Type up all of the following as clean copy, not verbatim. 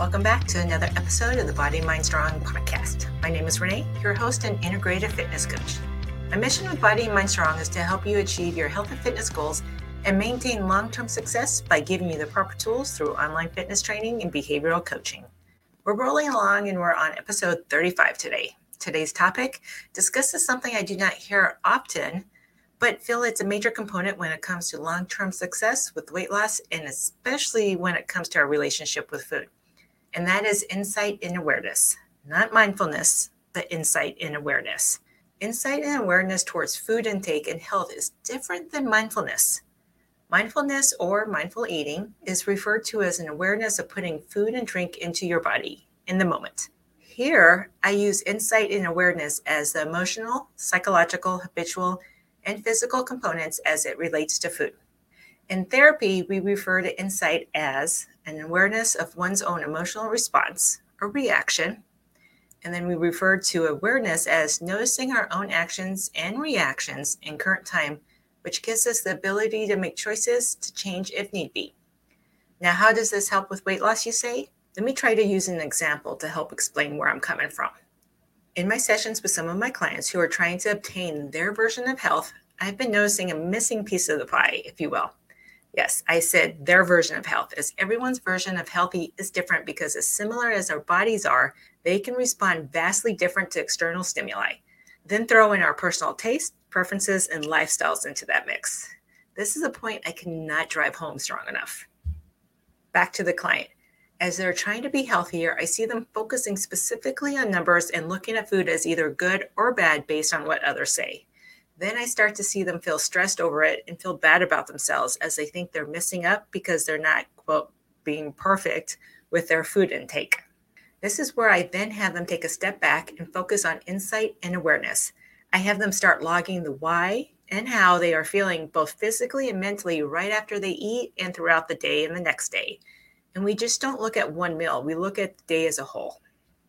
Welcome back to another episode of the Body and Mind Strong podcast. My name is Renee, your host and integrative fitness coach. My mission with Body and Mind Strong is to help you achieve your health and fitness goals and maintain long-term success by giving you the proper tools through online fitness training and behavioral coaching. We're rolling along and we're on episode 35 today. Today's topic discusses something I do not hear often, but feel it's a major component when it comes to long-term success with weight loss, and especially when it comes to our relationship with food. And that is insight and awareness, not mindfulness, but insight and awareness. Insight and awareness towards food intake and health is different than mindfulness. Mindfulness or mindful eating is referred to as an awareness of putting food and drink into your body in the moment. Here, I use insight and awareness as the emotional, psychological, habitual, and physical components as it relates to food. In therapy, we refer to insight as an awareness of one's own emotional response or reaction. And then we refer to awareness as noticing our own actions and reactions in current time, which gives us the ability to make choices to change if need be. Now, how does this help with weight loss, you say? Let me try to use an example to help explain where I'm coming from. In my sessions with some of my clients who are trying to obtain their version of health, I've been noticing a missing piece of the pie, if you will. Yes, I said their version of health, as everyone's version of healthy is different because as similar as our bodies are, they can respond vastly different to external stimuli. Then throw in our personal taste, preferences, and lifestyles into that mix. This is a point I cannot drive home strong enough. Back to the client. As they're trying to be healthier, I see them focusing specifically on numbers and looking at food as either good or bad based on what others say. Then I start to see them feel stressed over it and feel bad about themselves as they think they're messing up because they're not, quote, being perfect with their food intake. This is where I then have them take a step back and focus on insight and awareness. I have them start logging the why and how they are feeling both physically and mentally right after they eat and throughout the day and the next day. And we just don't look at one meal. We look at the day as a whole.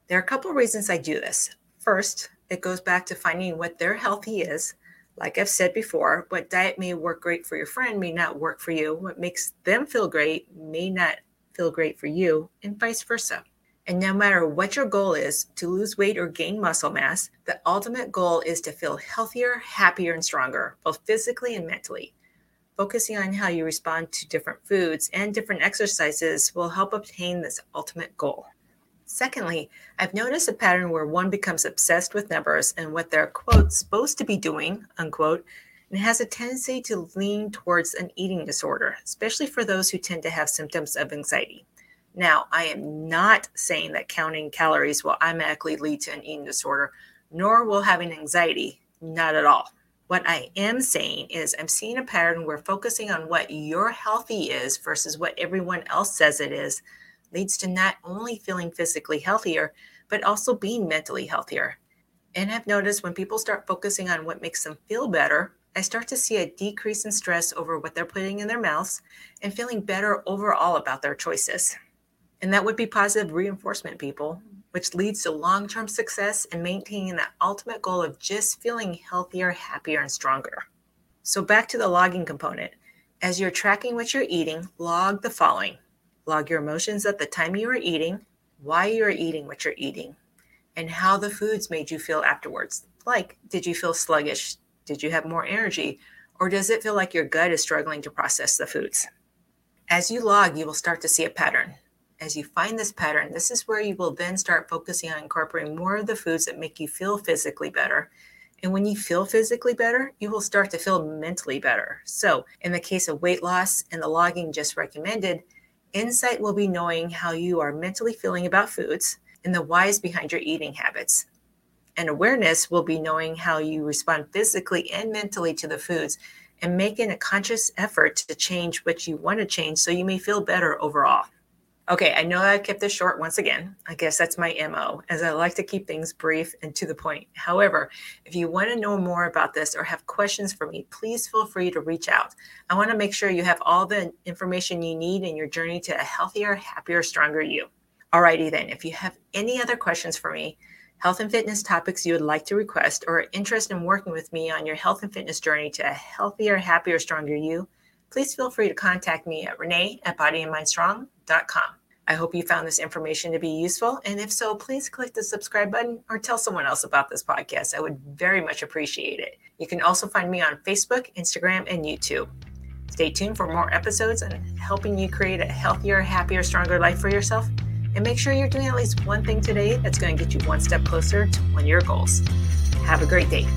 There are a couple of reasons I do this. First, it goes back to finding what their healthy is. Like I've said before, what diet may work great for your friend may not work for you. What makes them feel great may not feel great for you, and vice versa. And no matter what your goal is, to lose weight or gain muscle mass, the ultimate goal is to feel healthier, happier, and stronger, both physically and mentally. Focusing on how you respond to different foods and different exercises will help obtain this ultimate goal. Secondly, I've noticed a pattern where one becomes obsessed with numbers and what they're, quote, supposed to be doing, unquote, and has a tendency to lean towards an eating disorder, especially for those who tend to have symptoms of anxiety. Now, I am not saying that counting calories will automatically lead to an eating disorder, nor will having anxiety, not at all. What I am saying is I'm seeing a pattern where focusing on what your healthy is versus what everyone else says it is leads to not only feeling physically healthier, but also being mentally healthier. And I've noticed when people start focusing on what makes them feel better, I start to see a decrease in stress over what they're putting in their mouths and feeling better overall about their choices. And that would be positive reinforcement, people, which leads to long-term success and maintaining that ultimate goal of just feeling healthier, happier, and stronger. So back to the logging component. As you're tracking what you're eating, log the following. Log your emotions at the time you are eating, why you are eating what you're eating, and how the foods made you feel afterwards. Like, did you feel sluggish? Did you have more energy? Or does it feel like your gut is struggling to process the foods? As you log, you will start to see a pattern. As you find this pattern, this is where you will then start focusing on incorporating more of the foods that make you feel physically better. And when you feel physically better, you will start to feel mentally better. So in the case of weight loss and the logging just recommended, insight will be knowing how you are mentally feeling about foods and the whys behind your eating habits. And awareness will be knowing how you respond physically and mentally to the foods and making a conscious effort to change what you want to change so you may feel better overall. Okay, I know I kept this short once again. I guess that's my MO, as I like to keep things brief and to the point. However, if you want to know more about this or have questions for me, please feel free to reach out. I want to make sure you have all the information you need in your journey to a healthier, happier, stronger you. Alrighty then, if you have any other questions for me, health and fitness topics you would like to request, or interest in working with me on your health and fitness journey to a healthier, happier, stronger you, please feel free to contact me at Renee@bodyandmindstrong.com. I hope you found this information to be useful. And if so, please click the subscribe button or tell someone else about this podcast. I would very much appreciate it. You can also find me on Facebook, Instagram, and YouTube. Stay tuned for more episodes and helping you create a healthier, happier, stronger life for yourself. And make sure you're doing at least one thing today that's going to get you one step closer to one of your goals. Have a great day.